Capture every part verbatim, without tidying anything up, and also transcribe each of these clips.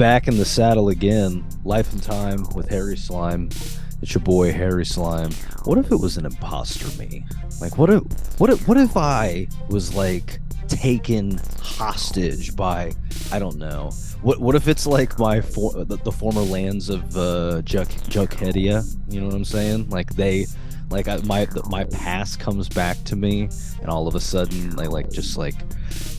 back in the saddle again. Life and Time with Harry Slime. It's your boy Harry Slime. What if it was an imposter me? Like, what if, what if, what if I was like taken hostage by, I don't know. What, what if it's like my for, the, the former lands of uh, Jugheadia? You know what I'm saying? Like they, like I, my my past comes back to me, and all of a sudden, like like just like,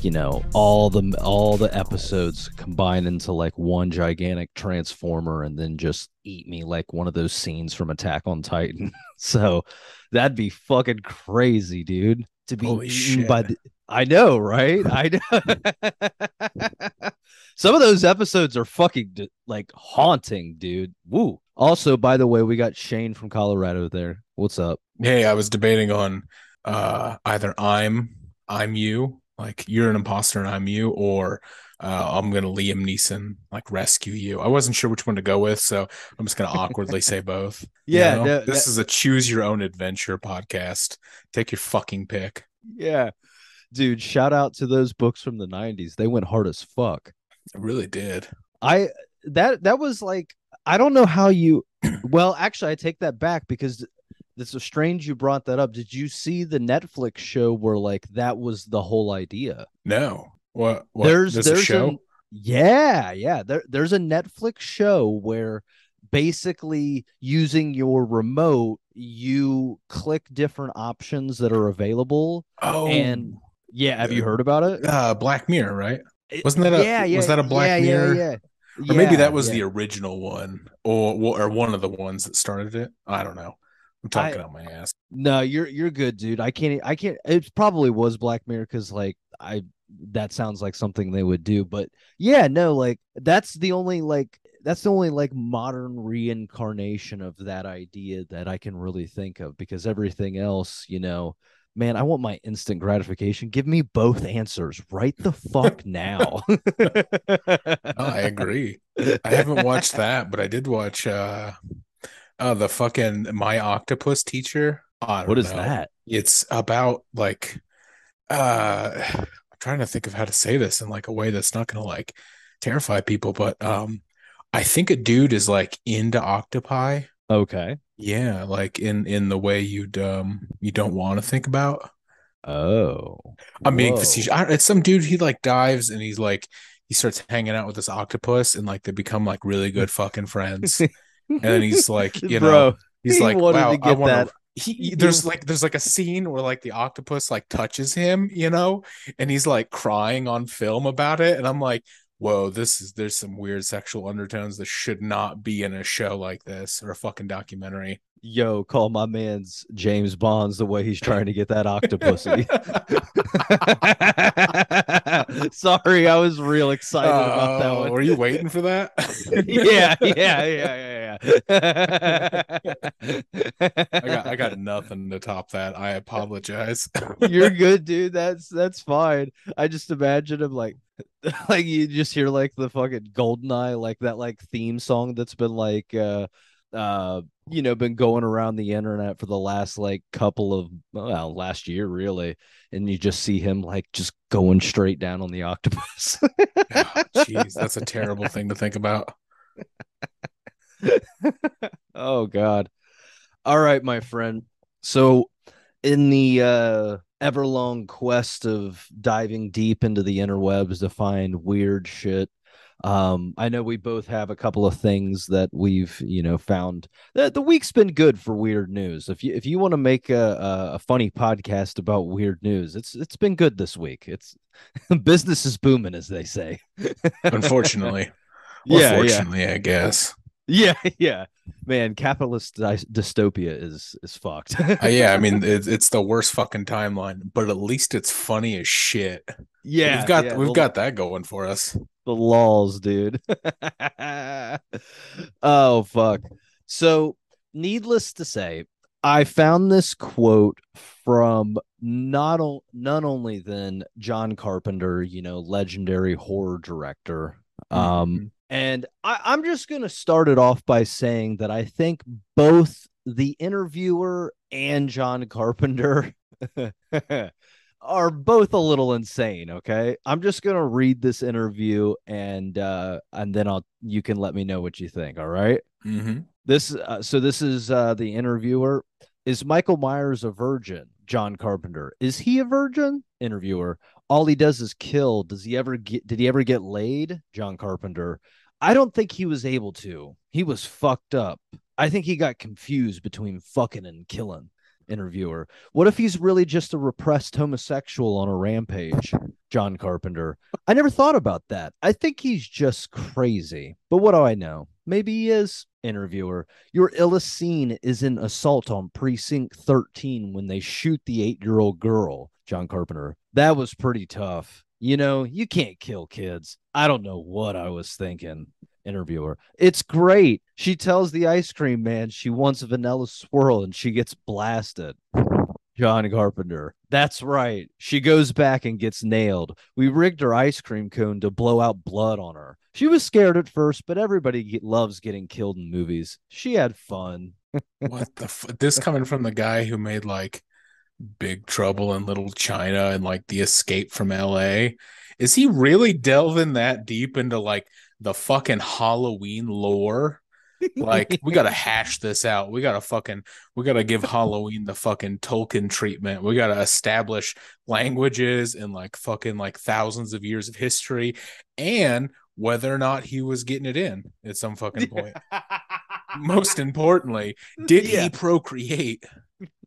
you know, all the all the episodes combine into like one gigantic transformer, and then just eat me like one of those scenes from Attack on Titan. So that'd be fucking crazy, dude. To be Holy eaten shit. by the, I know, right? I know. Some of those episodes are fucking like haunting, dude. Woo. Also, by the way, we got Shane from Colorado there. What's up? Hey, I was debating on uh either I'm I'm you, like you're an imposter and I'm you, or Uh, I'm going to Liam Neeson, like, rescue you. I wasn't sure which one to go with, so I'm just going to awkwardly say both. Yeah. You know? no, this that... is a choose your own adventure podcast. Take your fucking pick. Yeah. Dude, shout out to those books from the nineties. They went hard as fuck. It really did. I that that was like, I don't know how you. Well, actually, I take that back because it's so strange you brought that up. Did you see the Netflix show where like that was the whole idea? No. What, what there's there's, there's a show? A, yeah, yeah. There, there's a Netflix show where basically using your remote, you click different options that are available. Oh, and yeah, have you heard about it? Uh, Black Mirror, right? Wasn't that a yeah, yeah, was that a Black yeah, Mirror? Yeah, yeah. Or maybe that was yeah. the original one, or or one of the ones that started it. I don't know. I'm talking I, out my ass. No, you're you're good, dude. I can't. I can't. It probably was Black Mirror because like I. that sounds like something they would do, but yeah, no, like that's the only like that's the only like modern reincarnation of that idea that I can really think of, because everything else, you know, man, I want my instant gratification. Give me both answers right the fuck now. No, I agree. I haven't watched that, but I did watch uh, uh the fucking My Octopus Teacher. I don't what know. is that? It's about like uh. trying to think of how to say this in like a way that's not gonna like terrify people, but um I think a dude is like into octopi. Okay. Yeah, like in in the way you'd um you don't want to think about. Oh, I'm being facetious. I, it's some dude, he like dives and he's like he starts hanging out with this octopus and like they become like really good fucking friends. And then he's like, you know, Bro, he's he like wow, to get I want that. He, there's like there's like a scene where like the octopus like touches him, you know, and he's like crying on film about it, and I'm like, whoa, this is there's some weird sexual undertones that should not be in a show like this or a fucking documentary. Yo, call my man's James Bond's the way he's trying to get that octopusy. Sorry, I was real excited uh, about that one. Were you waiting for that? yeah, yeah, yeah, yeah, yeah. I got, I got nothing to top that. I apologize. You're good, dude. That's that's fine. I just imagine him like, like you just hear like the fucking Goldeneye, like that like theme song that's been like. uh uh you know been going around the internet for the last like couple of well last year really, and you just see him like just going straight down on the octopus. Jeez, oh, that's a terrible thing to think about. Oh god. All right, my friend, so in the uh everlong quest of diving deep into the interwebs to find weird shit, Um, I know we both have a couple of things that we've, you know, found. The, the week's been good for weird news. If you if you want to make a, a funny podcast about weird news, it's it's been good this week. It's business is booming, as they say. Unfortunately, well, yeah, fortunately, yeah. I guess. Yeah, yeah, man, capitalist dystopia is is fucked. uh, yeah, I mean, it's it's the worst fucking timeline, but at least it's funny as shit. Yeah, we've got yeah, we've well, got that going for us. The laws, dude. Oh, fuck. So, needless to say, I found this quote from not, o- not only then John Carpenter, you know, legendary horror director. Um, mm-hmm. And I- I'm just going to start it off by saying that I think both the interviewer and John Carpenter are both a little insane. Okay, I'm just gonna read this interview and uh, and then I'll you can let me know what you think. All right. Mm-hmm. This uh, so this is uh, the interviewer. Is Michael Myers a virgin? John Carpenter. Is he a virgin? Interviewer. All he does is kill. Does he ever get? Did he ever get laid? John Carpenter. I don't think he was able to. He was fucked up. I think he got confused between fucking and killing. Interviewer. What if he's really just a repressed homosexual on a rampage? John Carpenter. I never thought about that. I think he's just crazy. But what do I know? Maybe he is. Interviewer. Your illest scene is in Assault on Precinct thirteen when they shoot the eight-year-old girl. John Carpenter. That was pretty tough. You know, you can't kill kids. I don't know what I was thinking. Interviewer. It's great. She tells the ice cream man she wants a vanilla swirl and she gets blasted. John Carpenter. That's right. She goes back and gets nailed. We rigged her ice cream cone to blow out blood on her. She was scared at first, but everybody loves getting killed in movies. She had fun. What the f- this coming from the guy who made like Big Trouble in Little China and like the Escape from L A. Is he really delving that deep into like the fucking Halloween lore? Like, we gotta hash this out. We gotta fucking we gotta give Halloween the fucking Tolkien treatment. We gotta establish languages and like fucking like thousands of years of history and whether or not he was getting it in at some fucking point. Most importantly, did yeah. he procreate?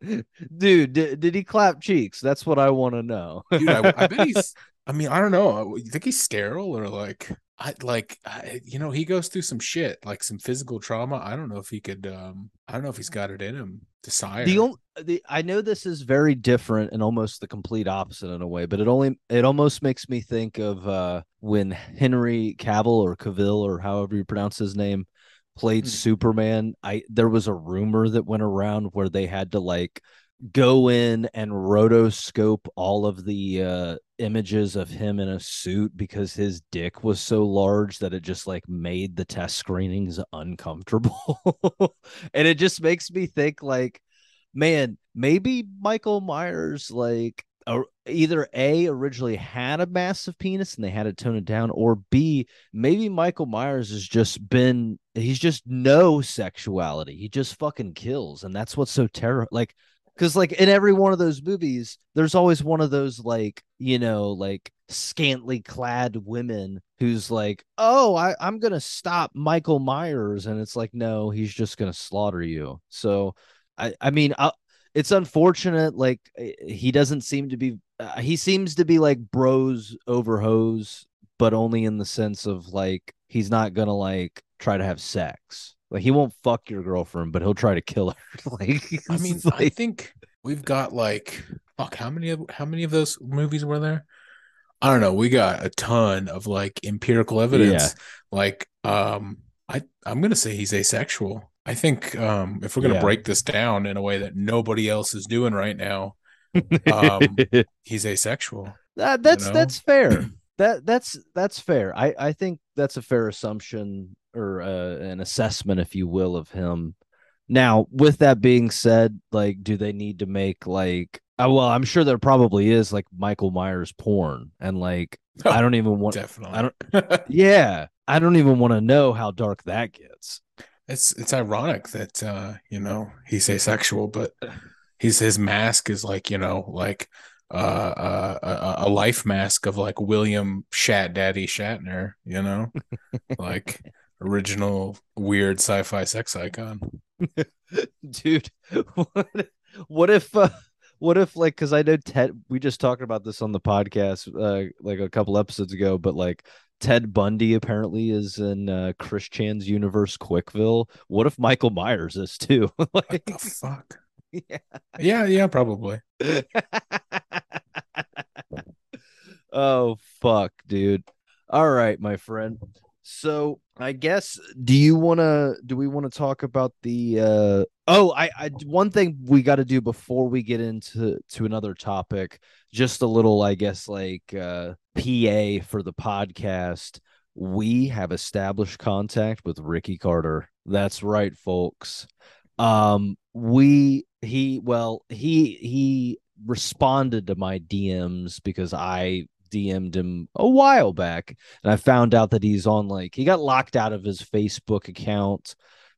Dude, did, did he clap cheeks? That's what I want to know. Dude, I, I bet he's I mean, I don't know. You think he's sterile or like I like I, you know, he goes through some shit, like some physical trauma. I don't know if he could um I don't know if he's got it in him to sire. The only the I know this is very different and almost the complete opposite in a way, but it only it almost makes me think of uh when Henry Cavill or Cavill or however you pronounce his name played hmm. Superman. I there was a rumor that went around where they had to like go in and rotoscope all of the uh images of him in a suit because his dick was so large that it just like made the test screenings uncomfortable. And it just makes me think like, man, maybe Michael Myers like or either A, originally had a massive penis and they had to tone it down, or B, maybe Michael Myers has just been, he's just no sexuality. He just fucking kills. And that's what's so terrible. Like, because like in every one of those movies, there's always one of those like, you know, like scantily clad women who's like, oh, I, I'm going to stop Michael Myers. And it's like, no, he's just going to slaughter you. So, I, I mean, I, it's unfortunate. Like he doesn't seem to be uh, he seems to be like bros over hoes, but only in the sense of like he's not going to like try to have sex. Like he won't fuck your girlfriend, but he'll try to kill her. Like, I mean, like... I think we've got like, fuck, how many of how many of those movies were there? I don't know. We got a ton of like empirical evidence. Yeah. Like, um, I I'm gonna say he's asexual. I think um, if we're gonna yeah. break this down in a way that nobody else is doing right now, um, he's asexual. That, that's you know? that's fair. that that's that's fair. I I think that's a fair assumption. Or uh, an assessment, if you will, of him. Now, with that being said, like, do they need to make like? Uh, well, I'm sure there probably is like Michael Myers porn, and like, oh, I don't even want. Definitely, I don't. Yeah, I don't even want to know how dark that gets. It's it's ironic that uh, you know he's asexual, but he's his mask is like you know like uh, uh, a, a life mask of like William Shat Daddy Shatner, you know, like. Original weird sci-fi sex icon. Dude, what, what if uh, what if like because I know Ted, we just talked about this on the podcast uh, like a couple episodes ago, but like Ted Bundy apparently is in uh, Chris Chan's universe Quickville. What if Michael Myers is too? Like, what the fuck? Yeah, yeah, yeah, probably. Oh fuck, dude. All right, my friend. So I guess do you want to do we want to talk about the uh, oh, I, I one thing we got to do before we get into to another topic, just a little, I guess, like uh, P A for the podcast. We have established contact with Ricky Carter. That's right, folks. Um, we he well, he he responded to my D Ms because I D M'd him a while back, and I found out that he's on, like, he got locked out of his Facebook account,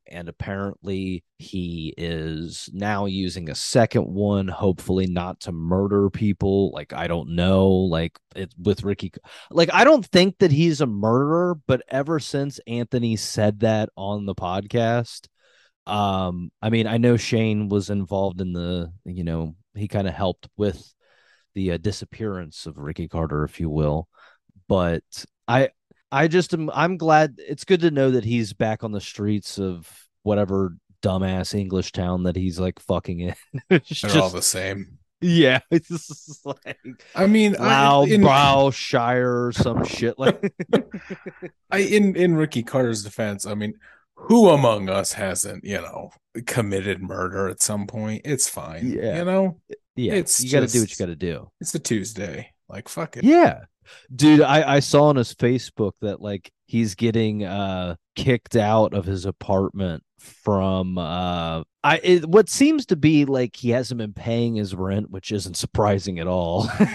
and apparently he is now using a second one, hopefully not to murder people. Like, I don't know, like it with Ricky. Like, I don't think that he's a murderer, but ever since Anthony said that on the podcast, um, I mean, I know Shane was involved in the, you know, he kind of helped with the uh, disappearance of Ricky Carter, if you will. But I, I just am, I'm glad. It's good to know that he's back on the streets of whatever dumbass English town that he's like fucking in. It's They're just, all the same. Yeah. It's just like, I mean, Loud, I, in, Brow, Shire, some shit. Like, I, in, in Ricky Carter's defense, I mean, who among us hasn't, you know, committed murder at some point? It's fine. Yeah. You know? Yeah. It's you got to do what you got to do. It's a Tuesday. Like, fuck it. Yeah. Dude, I, I saw on his Facebook that, like, he's getting uh, kicked out of his apartment from uh, I it, what seems to be like he hasn't been paying his rent, which isn't surprising at all. Like,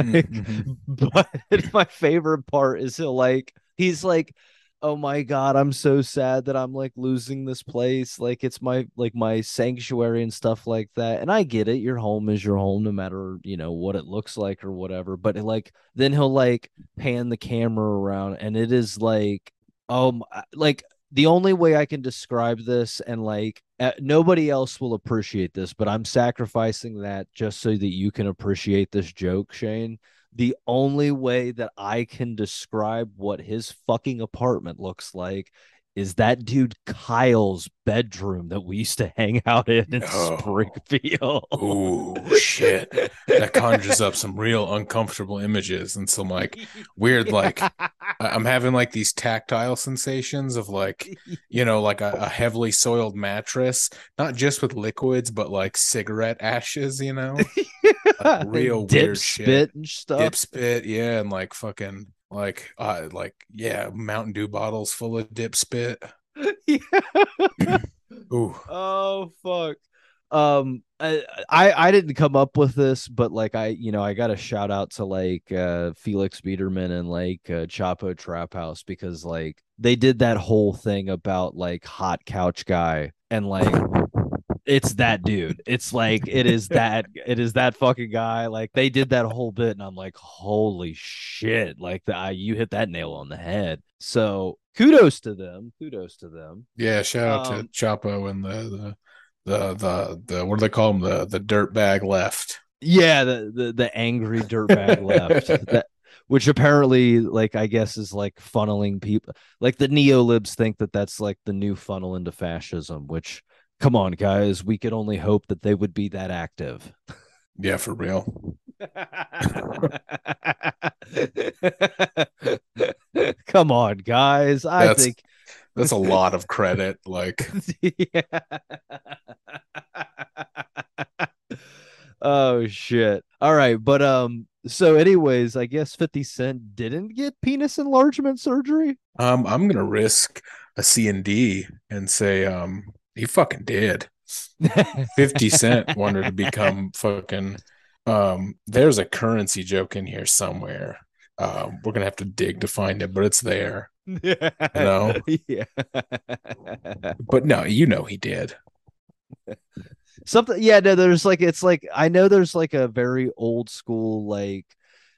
mm-hmm. But my favorite part is he'll like he's like, oh my God, I'm so sad that I'm like losing this place. Like, it's my like my sanctuary and stuff like that. And I get it. Your home is your home, no matter, you know, what it looks like or whatever. But it, like, then he'll like pan the camera around, and it is like, um, like the only way I can describe this, and like uh, nobody else will appreciate this, but I'm sacrificing that just so that you can appreciate this joke, Shane. The only way that I can describe what his fucking apartment looks like is that dude Kyle's bedroom that we used to hang out in in oh. Springfield. Ooh, shit. That conjures up some real uncomfortable images and some, like, weird, yeah. like, I'm having, like, these tactile sensations of, like, you know, like a, a heavily soiled mattress, not just with liquids, but, like, cigarette ashes, you know? Like, real dip, weird shit. Dip spit and stuff. Dip spit, yeah, and, like, fucking... Like, uh, like, yeah, Mountain Dew bottles full of dip spit. Yeah. Ooh. Oh, fuck. Um, I, I, I didn't come up with this, but like, I, you know, I got a shout out to like uh, Felix Biederman and like uh, Chapo Trap House, because like they did that whole thing about like hot couch guy, and like it's that dude. It's like it is that it is that fucking guy. Like they did that whole bit, and I'm like, holy shit! Like the I, you hit that nail on the head. So kudos to them. Kudos to them. Yeah, shout out um, to Chapo and the the the the, the what do they call him? The the dirtbag left. Yeah, the the, the angry dirtbag left. That, which apparently, like, I guess is like funneling people. Like the neolibs think that that's like the new funnel into fascism, which. Come on, guys. We could only hope that they would be that active. Yeah, for real. Come on, guys. I that's, think that's a lot of credit. Like, yeah. Oh shit. All right, but um. So, anyways, I guess fifty Cent didn't get penis enlargement surgery. Um, I'm gonna risk a C and D and say um. He fucking did. fifty Cent wanted to become fucking. Um, there's a currency joke in here somewhere. Uh, we're gonna have to dig to find it, but it's there. Yeah. You know? Yeah. But no, you know he did. Something. Yeah. No. There's like it's like I know there's like a very old school like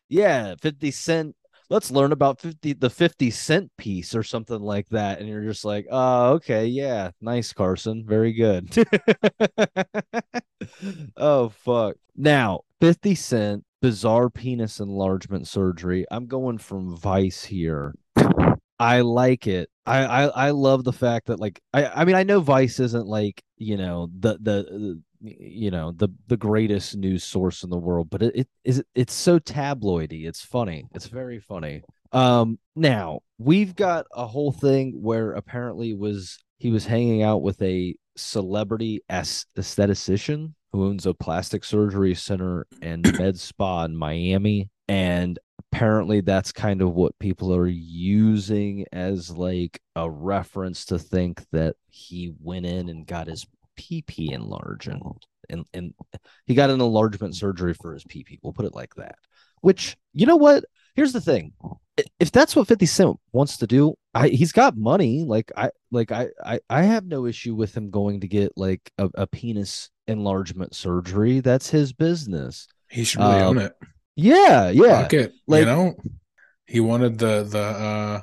yeah fifty Cent. Let's learn about fifty the fifty cent piece or something like that. And you're just like, oh, okay. Yeah. Nice, Carson. Very good. Oh, fuck. Now, fifty Cent, bizarre penis enlargement surgery. I'm going from Vice here. I like it. I, I, I love the fact that like, I, I mean, I know Vice isn't like, you know, the, the, the you know, the, the greatest news source in the world, but it is, it, it's so tabloidy. It's funny. It's very funny. Um, now we've got a whole thing where apparently was, he was hanging out with a celebrity aesthetician who owns a plastic surgery center and med spa in Miami. And apparently that's kind of what people are using as like a reference to think that he went in and got his P P enlarged and and he got an enlargement surgery for his pee pee. We'll put it like that. Which, you know what? Here's the thing: if that's what fifty Cent wants to do, I, he's got money. Like I, like I, I, I have no issue with him going to get like a, a penis enlargement surgery. That's his business. He should really um, own it. Yeah, yeah. Fuck it. Like, you know, he wanted the the uh,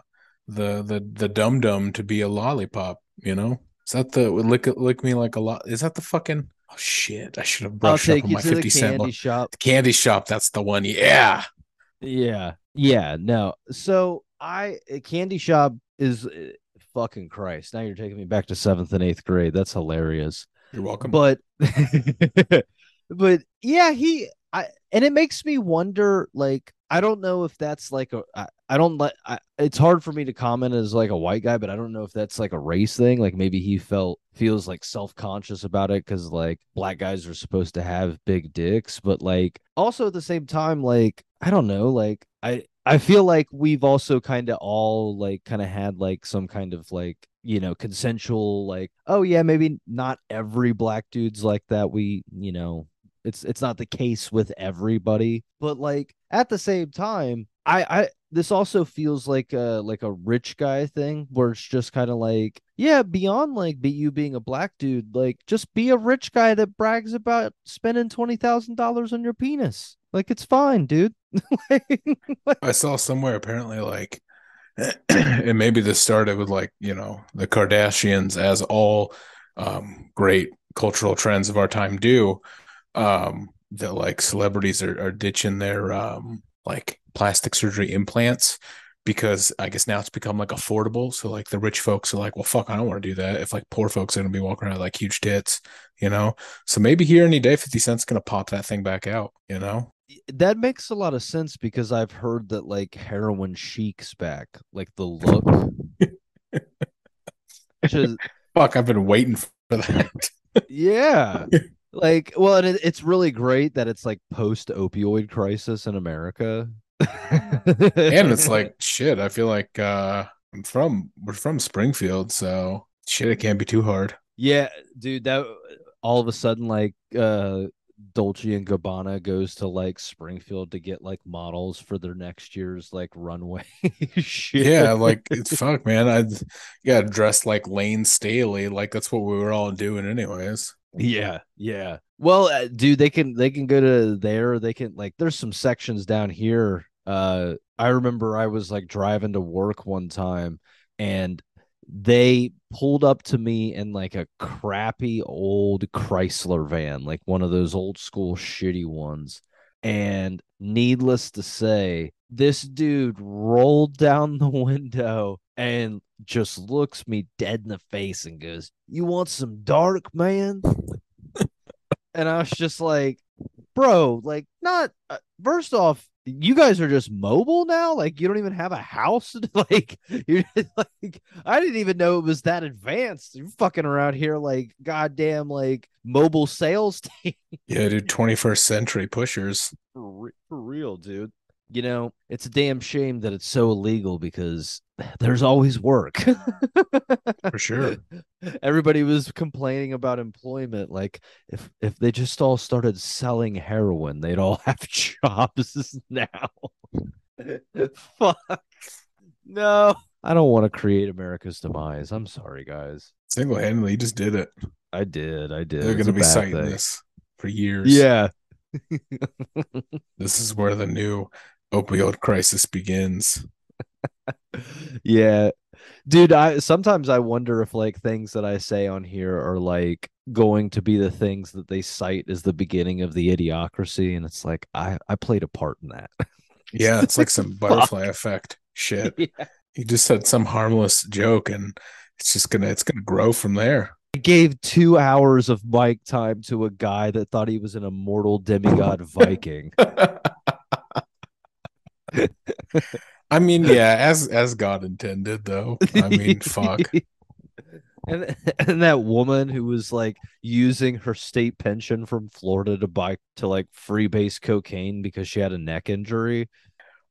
the the the dum dum to be a lollipop. You know, is that the lick lick me like a lot? Is that the fucking? Oh shit! I should have brushed up on my fifty Cent candy shop. The candy shop. That's the one. Yeah. Yeah. Yeah. No. So I candy shop is uh, fucking Christ. Now you're taking me back to seventh and eighth grade. That's hilarious. You're welcome. But but yeah, he. I and it makes me wonder. Like I don't know if that's like a. I, I don't like. It's hard for me to comment as like a white guy, but I don't know if that's like a race thing. Like maybe he felt feels like self conscious about it because like black guys are supposed to have big dicks, but like also at the same time, like I don't know, like I I feel like we've also kind of all like kind of had like some kind of like, you know, consensual like, oh yeah, maybe not every black dude's like that. We, you know. It's it's not the case with everybody, but like at the same time, I, I this also feels like a like a rich guy thing where it's just kind of like, yeah, beyond like be you being a black dude, like just be a rich guy that brags about spending twenty thousand dollars on your penis. Like it's fine, dude. like, like, I saw somewhere apparently like, and maybe this started with like, you know, the Kardashians, as all um, great cultural trends of our time do. Um, that like celebrities are, are ditching their um like plastic surgery implants because I guess now it's become like affordable. So like the rich folks are like, well, fuck, I don't want to do that. If like poor folks are gonna be walking around with, like huge tits, you know. So maybe here any day, fifty Cent's gonna pop that thing back out, you know. That makes a lot of sense because I've heard that like heroin chic's back, like the look. Which is fuck, I've been waiting for that. Yeah. Like, well, and it, it's really great that it's like post opioid crisis in America. And it's like, shit, I feel like uh, I'm from, we're from Springfield. So shit, it can't be too hard. Yeah, dude, that all of a sudden, like uh, Dolce and Gabbana goes to like Springfield to get like models for their next year's like runway. Shit. Yeah, like it's fuck, man. I got dressed like Lane Staley. Like that's what we were all doing anyways. Yeah, yeah. Well, uh, dude, they can they can go to there. They can like there's some sections down here. Uh, I remember I was like driving to work one time, and they pulled up to me in like a crappy old Chrysler van, like one of those old school shitty ones. And needless to say, this dude rolled down the window and just looks me dead in the face and goes, "You want some dark, man?" And I was just like, bro, like not uh, first off, you guys are just mobile now. Like you don't even have a house. Like you're like, I didn't even know it was that advanced. You're fucking around here like goddamn like mobile sales team. Yeah, dude, twenty-first century pushers. For, re- for real, dude. You know, it's a damn shame that it's so illegal because there's always work. For sure. Everybody was complaining about employment. Like if, if they just all started selling heroin, they'd all have jobs now. Fuck. No, I don't want to create America's demise. I'm sorry, guys. Single-handedly, you just did it. I did. I did. They're going to be citing thing. This for years. Yeah. This is where the new opioid crisis begins. Yeah, dude, I sometimes I wonder if like things that I say on here are like going to be the things that they cite as the beginning of the idiocracy, and it's like i i played a part in that. Yeah, it's like some butterfly effect shit. Yeah. You just said some harmless joke and it's just gonna it's gonna grow from there. I gave two hours of mic time to a guy that thought he was an immortal demigod Viking. I mean, yeah, as as God intended, though. I mean, fuck. And and that woman who was like using her state pension from Florida to buy to like freebase cocaine because she had a neck injury.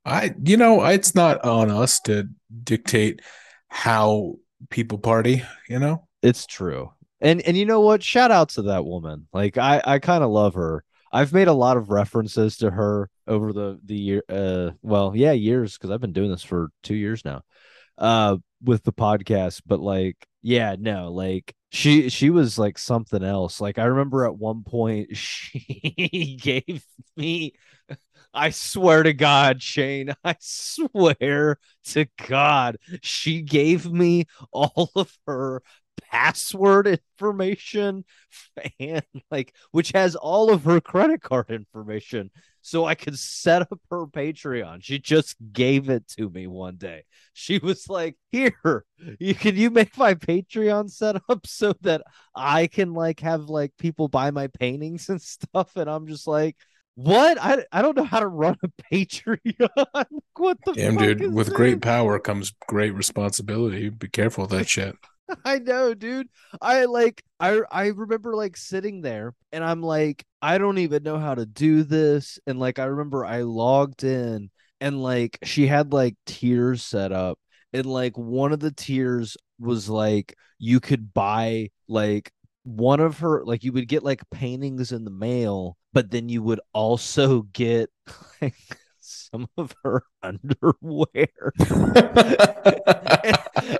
I, you know, it's not on us to dictate how people party. You know. It's true. And and you know what? Shout out to that woman. Like, I, I kind of love her. I've made a lot of references to her over the the year. Uh, well, yeah, years, because I've been doing this for two years now uh, with the podcast. But like, yeah, no, like she she was like something else. Like, I remember at one point she gave me, I swear to God, Shane, I swear to God, she gave me all of her password information, and like, which has all of her credit card information, so I could set up her Patreon. She just gave it to me one day. She was like, here, you can you make my Patreon set up so that I can like have like people buy my paintings and stuff. And I'm just like, what? I, I don't know how to run a Patreon. What the damn fuck, dude? Is with this? Great power comes great responsibility. Be careful of that shit. I know, dude. I like I I remember like sitting there and I'm like, I don't even know how to do this. And like, I remember I logged in and like she had like tiers set up, and like one of the tiers was like you could buy like one of her, like you would get like paintings in the mail, but then you would also get like some of her underwear. and,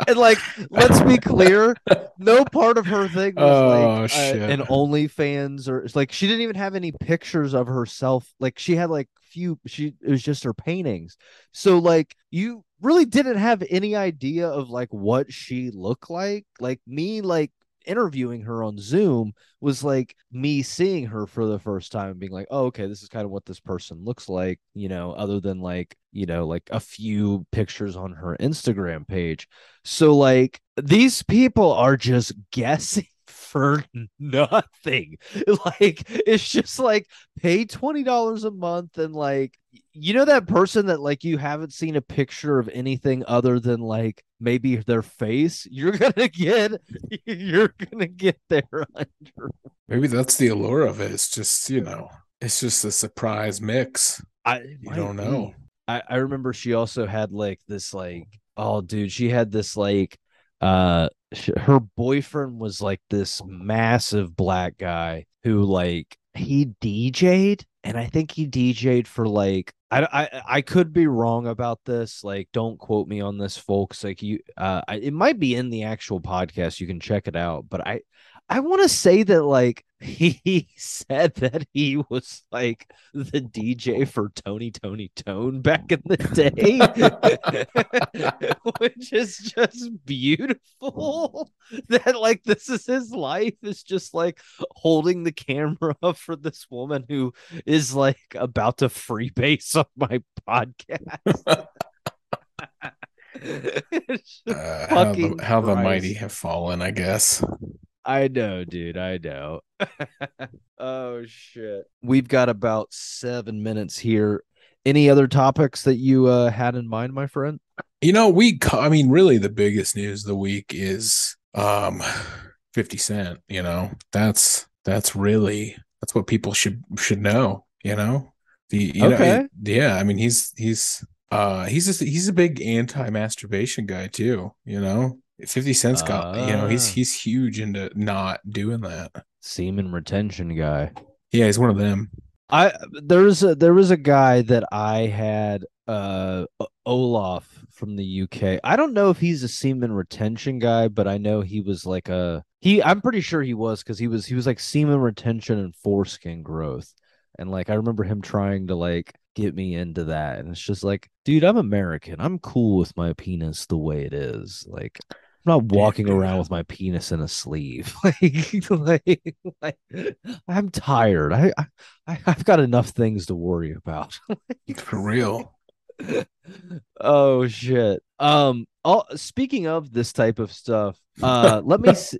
and like, let's be clear, no part of her thing was oh, like shit. Uh, an OnlyFans, or like she didn't even have any pictures of herself. Like she had like few, she it was just her paintings. So like you really didn't have any idea of like what she looked like. Like me, like interviewing her on Zoom was like me seeing her for the first time and being like, oh, okay, this is kind of what this person looks like, you know, other than like, you know, like a few pictures on her Instagram page. So like these people are just guessing for nothing. Like it's just like pay twenty dollars a month and like, you know, that person that like you haven't seen a picture of anything other than like maybe their face, you're gonna get you're gonna get their under. Maybe that's the allure of it. It's just, you know, it's just a surprise mix. I you don't know. I, I remember she also had like this like, oh dude, she had this like uh she, her boyfriend was like this massive black guy who like he D J'd. And I think he D J'd for like, I, I, I could be wrong about this. Like, don't quote me on this, folks. Like you, uh, I, it might be in the actual podcast. You can check it out. But I, I want to say that like he said that he was like the D J for Tony, Tony, Tone back in the day, which is just beautiful. That like this is his life, is just like holding the camera up for this woman who is like about to freebase on my podcast. uh, how the, how the mighty have fallen, I guess. I know, dude. I know. Oh, shit. We've got about seven minutes here. Any other topics that you uh, had in mind, my friend? You know, we, I mean, really the biggest news of the week is um, fifty Cent, you know, that's, that's really, that's what people should, should know, you know, the, you okay. know, yeah. I mean, he's, he's, uh, he's, just, he's a big anti-masturbation guy too, you know. fifty Cent's got, uh, you know, he's he's huge into not doing that. Semen retention guy. Yeah, he's one of them. I there's a, there was a guy that I had, uh, Olaf from the U K. I don't know if he's a semen retention guy, but I know he was like a he. I'm pretty sure he was, because he was he was like semen retention and foreskin growth, and like I remember him trying to like get me into that, and it's just like, dude, I'm American. I'm cool with my penis the way it is. Like, I'm not walking around with my penis in a sleeve. like, like, like, I'm tired. I, I, I've got enough things to worry about. For real. Oh shit. Um. All, speaking of this type of stuff, uh, let me. S-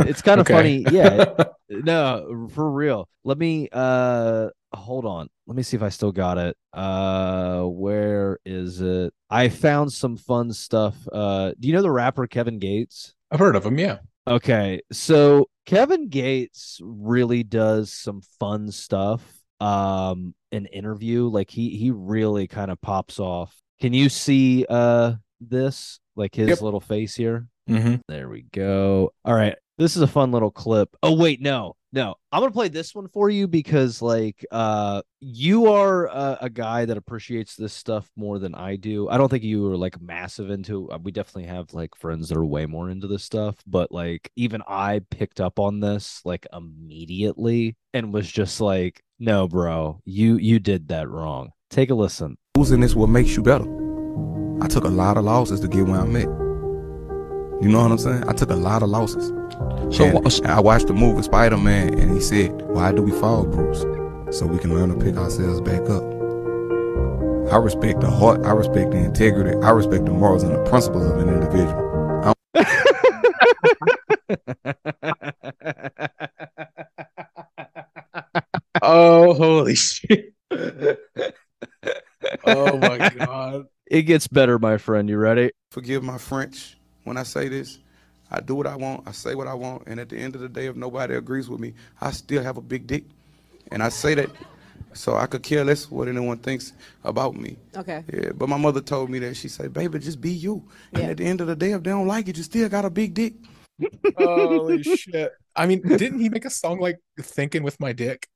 it's kind of okay. Funny. Yeah. No, for real. Let me. Uh, hold on. Let me see if I still got it. Uh, where is it? I found some fun stuff. Uh, do you know the rapper Kevin Gates? I've heard of him, yeah. Okay, so Kevin Gates really does some fun stuff. Um, an interview, like he he really kind of pops off. Can you see uh this? Like his yep. little face here? Mm-hmm. There we go. All right. This is a fun little clip. Oh, wait, no, no. I'm going to play this one for you because, like, uh, you are a, a guy that appreciates this stuff more than I do. I don't think you are, like, massive into it. We definitely have, like, friends that are way more into this stuff. But, like, even I picked up on this, like, immediately and was just like, no, bro, you you did that wrong. Take a listen. Losing is what makes you better. I took a lot of losses to get where I'm at. You know what I'm saying? I took a lot of losses. So and I watched the movie Spider-Man, and he said, why do we fall, Bruce? So we can learn to pick ourselves back up. I respect the heart. I respect the integrity. I respect the morals and the principles of an individual. Oh, holy shit. Oh, my God. It gets better, my friend. You ready? Forgive my French. When I say this, I do what I want, I say what I want, and at the end of the day, if nobody agrees with me, I still have a big dick. And I say that so I could care less what anyone thinks about me. Okay. Yeah, but my mother told me that. She said, baby, just be you. Yeah. And at the end of the day, if they don't like it, you still got a big dick. Holy shit. I mean, didn't he make a song like Thinking With My Dick?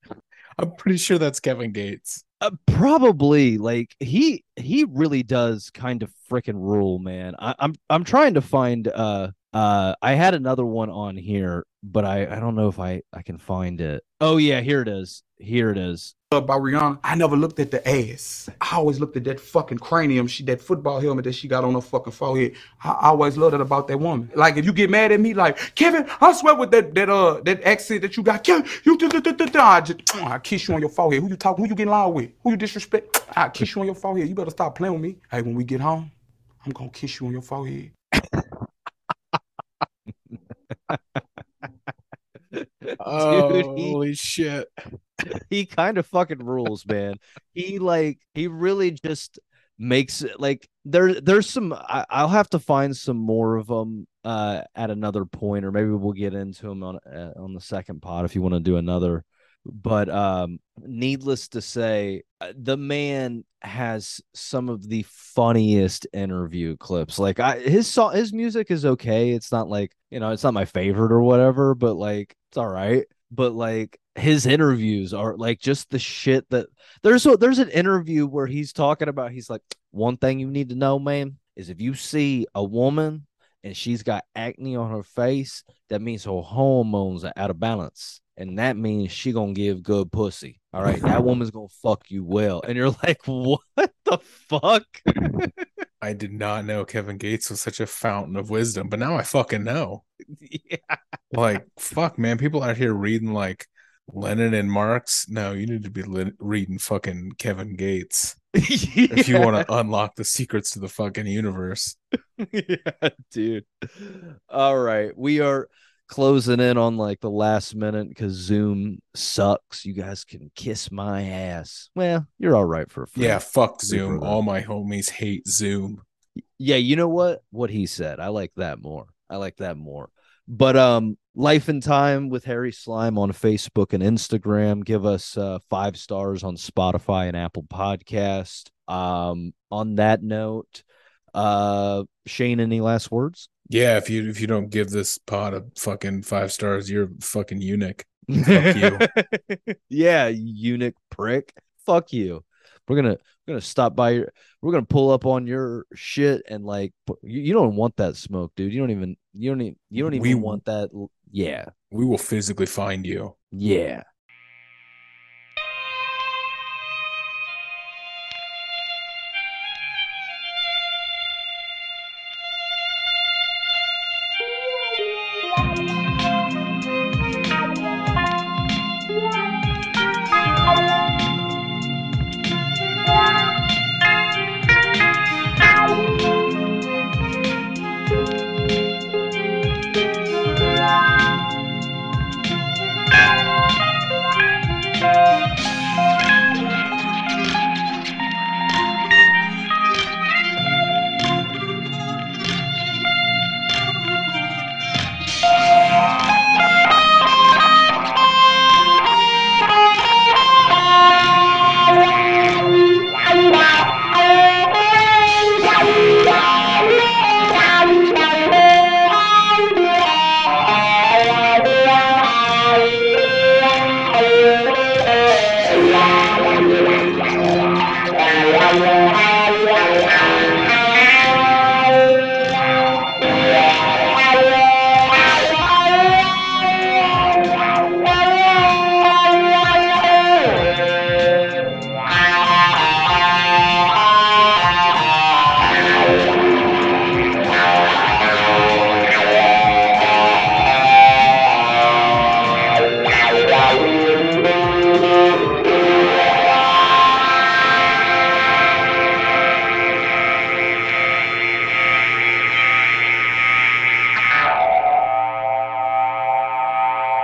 I'm pretty sure that's Kevin Gates. Uh, probably, like, he he really does kind of freaking rule, man. I, I'm I'm trying to find uh uh I had another one on here, but I, I don't know if I, I can find it. Oh yeah, here it is. Here it is. By Rihanna, I never looked at the ass. I always looked at that fucking cranium. She that football helmet that she got on her fucking forehead. I, I always loved it about that woman. Like if you get mad at me, like Kevin, I swear with that that uh that accent that you got, Kevin, you da, da, da, da, da, I just I kiss you on your forehead. Who you talking? Who you getting loud with? Who you disrespect? I kiss you on your forehead. You better stop playing with me. Hey, when we get home, I'm gonna kiss you on your forehead. Oh, dude, he, holy shit. He kind of fucking rules, man. He like he really just makes it like there there's some I, I'll have to find some more of them uh at another point, or maybe we'll get into them on uh, on the second pod if you want to do another. But um needless to say, the man has some of the funniest interview clips. Like I his song his music is okay. It's not like, you know, it's not my favorite or whatever, but like it's all right. But like his interviews are like just the shit that there's a, there's an interview where he's talking about, he's like, one thing you need to know, man, is if you see a woman and she's got acne on her face, that means her hormones are out of balance. And that means she gonna give good pussy. All right, that woman's gonna fuck you well. And you're like, what the fuck? I did not know Kevin Gates was such a fountain of wisdom, but now I fucking know. Yeah. Like, fuck, man. People out here reading like Lenin and Marx. No, you need to be li- reading fucking Kevin Gates. Yeah. If you want to unlock the secrets to the fucking universe. Yeah, dude. All right, we are closing in on like the last minute because Zoom sucks. You guys can kiss my ass. Well, you're all right for a friend. Yeah, fuck Zoom. All my homies hate Zoom. Yeah, you know what? What he said. I like that more. I like that more. But um, Life and Time with Harry Slime on Facebook and Instagram. Give us uh, five stars on Spotify and Apple Podcast. Um, on that note, uh, Shane, any last words? Yeah, if you if you don't give this pod a fucking five stars, you're a fucking eunuch. Fuck you. Yeah, eunuch prick. Fuck you. We're gonna we're gonna stop by your. We're gonna pull up on your shit and like you, you don't want that smoke, dude. You don't even you don't even you don't even we, want that. Yeah, we will physically find you. Yeah. Thank you.